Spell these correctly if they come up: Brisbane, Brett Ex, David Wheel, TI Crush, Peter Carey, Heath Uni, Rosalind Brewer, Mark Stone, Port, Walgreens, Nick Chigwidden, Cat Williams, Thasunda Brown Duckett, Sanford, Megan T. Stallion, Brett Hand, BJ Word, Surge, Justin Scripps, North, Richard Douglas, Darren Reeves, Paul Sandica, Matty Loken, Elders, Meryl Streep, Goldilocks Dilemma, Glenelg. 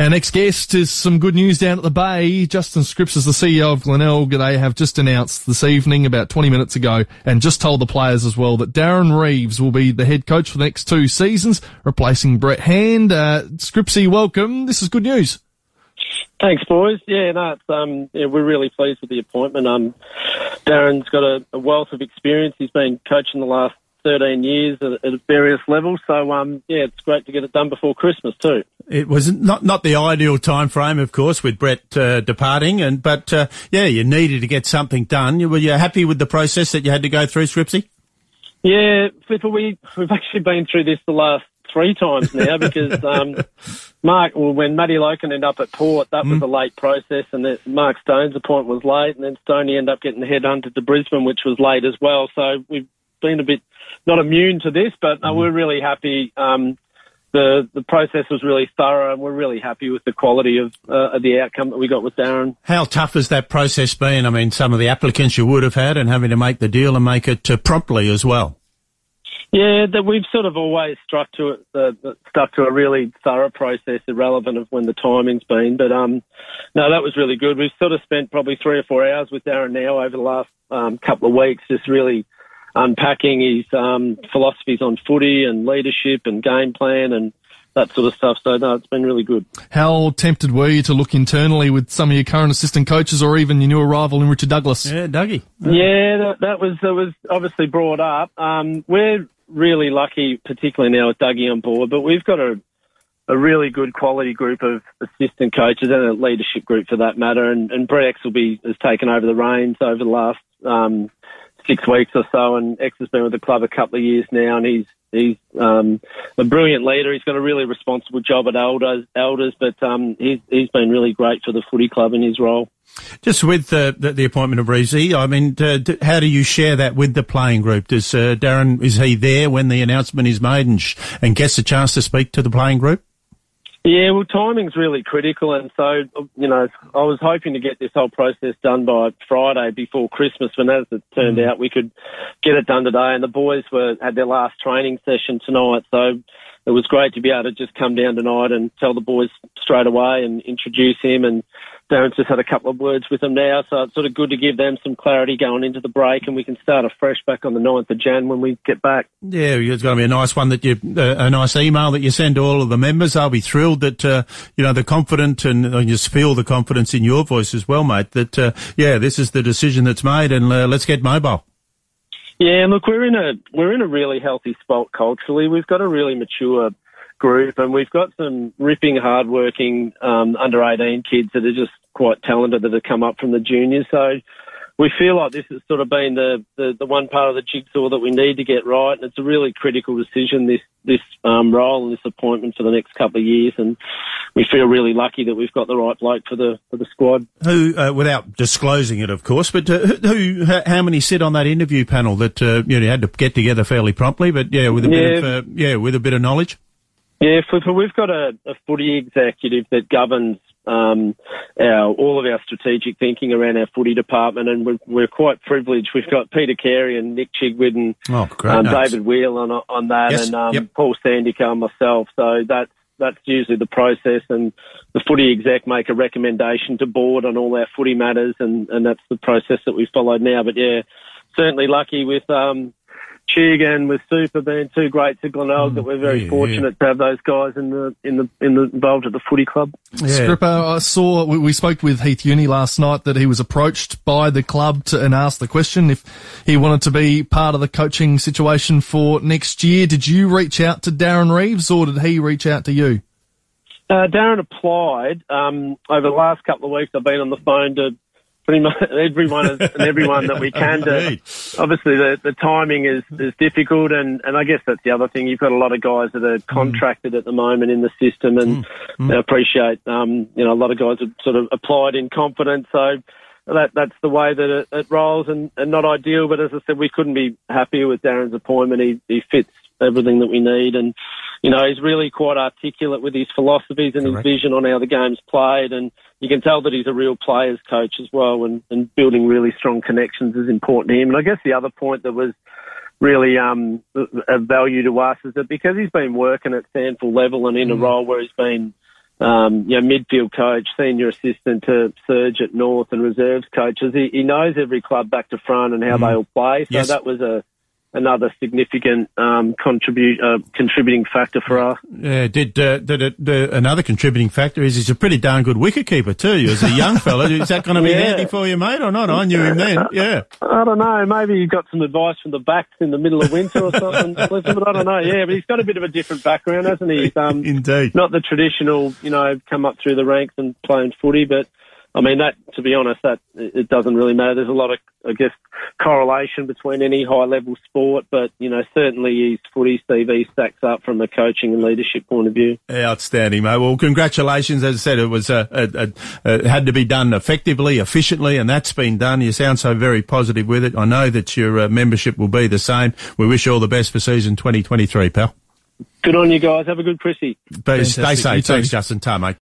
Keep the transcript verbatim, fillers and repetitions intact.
Our next guest is some good news down at the Bay. Justin Scripps is the C E O of Glenelg. They have just announced this evening, about twenty minutes ago, and just told the players as well that Darren Reeves will be the head coach for the next two seasons, replacing Brett Hand. Uh, Scrippsy, welcome. This is good news. Thanks, boys. Yeah, no, it's, um, yeah, we're really pleased with the appointment. Um, Darren's got a, a wealth of experience. He's been coaching the last thirteen years at, at various levels. So, um, yeah, it's great to get it done before Christmas too. It was not not the ideal time frame, of course, with Brett uh, departing, and but uh, yeah, you needed to get something done. Were you happy with the process that you had to go through, Scripsy? Yeah, Flipper, we we've actually been through this the last three times now because um, Mark, well, when Matty Loken ended up at Port, that mm. was a late process, and the, Mark Stone's appointment was late, and then Stoney ended up getting headhunted to Brisbane, which was late as well. So we've been a bit not immune to this, but no, we're really happy. Um, the the process was really thorough, and we're really happy with the quality of, uh, of the outcome that we got with Darren. How tough has that process been? I mean, some of the applicants you would have had, and having to make the deal and make it uh, promptly as well. Yeah, that we've sort of always struck to it, uh, stuck to a really thorough process, irrelevant of when the timing's been. But um, no, that was really good. We've sort of spent probably three or four hours with Darren now over the last um, couple of weeks, just really unpacking his um, philosophies on footy and leadership and game plan and that sort of stuff. So, no, it's been really good. How tempted were you to look internally with some of your current assistant coaches or even your new arrival in Richard Douglas? Yeah, Dougie. Yeah, that, that was that was obviously brought up. Um, we're really lucky, particularly now with Dougie on board, but we've got a, a really good quality group of assistant coaches and a leadership group for that matter. And, and Brett Ex will be, has taken over the reins over the last Um, six weeks or so, and Ex has been with the club a couple of years now, and he's he's um, a brilliant leader. He's got a really responsible job at Elders, Elders but um, he's, he's been really great for the footy club in his role. Just with uh, the, the appointment of Reevesy, I mean, uh, d- how do you share that with the playing group? Does uh, Darren, is he there when the announcement is made and, sh- and gets a chance to speak to the playing group? Yeah, well, timing's really critical, and so, you know, I was hoping to get this whole process done by Friday before Christmas, when as it turned out, we could get it done today, and the boys were had their last training session tonight, so it was great to be able to just come down tonight and tell the boys straight away and introduce him, and Darren's just had a couple of words with them now, so it's sort of good to give them some clarity going into the break, and we can start afresh back on the ninth of January when we get back. Yeah, it's going to be a nice one that you, uh, a nice email that you send to all of the members. They'll be thrilled that uh, you know they're confident, and, and you feel the confidence in your voice as well, mate. That uh, yeah, this is the decision that's made, and uh, let's get mobile. Yeah, look, we're in a we're in a really healthy spot culturally. We've got a really mature group, and we've got some ripping, hard-working um, under eighteen kids that are just quite talented that have come up from the juniors. So we feel like this has sort of been the, the, the one part of the jigsaw that we need to get right, and it's a really critical decision, this this um, role and this appointment for the next couple of years, and we feel really lucky that we've got the right bloke for the for the squad. Who, uh, without disclosing it, of course, but uh, who? How many sit on that interview panel that uh, you know, had to get together fairly promptly, but yeah, with a yeah. bit of uh, yeah, with a bit of knowledge. Yeah, Flipper, we've got a, a footy executive that governs um, our, all of our strategic thinking around our footy department, and we're, we're quite privileged. We've got Peter Carey and Nick Chigwidden, oh, um, David Wheel on on that, yes. and um, yep. Paul Sandica and myself. So that's that's usually the process, and the footy exec make a recommendation to board on all our footy matters, and, and that's the process that we followed now. But yeah, certainly lucky with Um, Chig and with Super being two greats at Glenelg, mm, that we're very yeah, fortunate yeah. to have those guys in the in the in the involved at the footy club. Yeah. Scripper, I saw we, we spoke with Heath Uni last night that he was approached by the club to, and asked the question if he wanted to be part of the coaching situation for next year. Did you reach out to Darren Reeves, or did he reach out to you? Uh, Darren applied. Um, over the last couple of weeks, I've been on the phone to pretty much everyone and everyone that we can do. Obviously, the, the timing is, is difficult, and, and I guess that's the other thing. You've got a lot of guys that are contracted mm. at the moment in the system, and mm. I appreciate, um, you know, a lot of guys have sort of applied in confidence. So that that's the way that it, it rolls, and, and not ideal. But as I said, we couldn't be happier with Darren's appointment. He, he fits everything that we need, and, you know, he's really quite articulate with his philosophies and Correct. his vision on how the game's played, and you can tell that he's a real players coach as well, and, and building really strong connections is important to him. And I guess the other point that was really um, of value to us is that because he's been working at Sanford level and in mm. a role where he's been um, you know, midfield coach, senior assistant to Surge at North and reserves coaches. He, he knows every club back to front and how mm. they all play. So yes. that was a another significant um, contribute uh, contributing factor for us. Yeah, did uh, did it, the, another contributing factor is he's a pretty darn good wicket keeper too. As a young fella, is that going to be yeah. handy for you, mate, or not? I knew him then. Yeah, I don't know. Maybe you got some advice from the backs in the middle of winter or something. But I don't know. Yeah, but he's got a bit of a different background, hasn't he? Um, Indeed, not the traditional, you know, come up through the ranks and playing footy, but. I mean, that, to be honest, that it doesn't really matter. There's a lot of, I guess, correlation between any high-level sport, but, you know, certainly his footy C V stacks up from a coaching and leadership point of view. Outstanding, mate. Well, congratulations. As I said, it was uh, uh, uh, had to be done effectively, efficiently, and that's been done. You sound so very positive with it. I know that your uh, membership will be the same. We wish you all the best for season twenty twenty-three, pal. Good on you guys. Have a good Chrissy. Stay safe. Thanks, Justin. Ta, mate.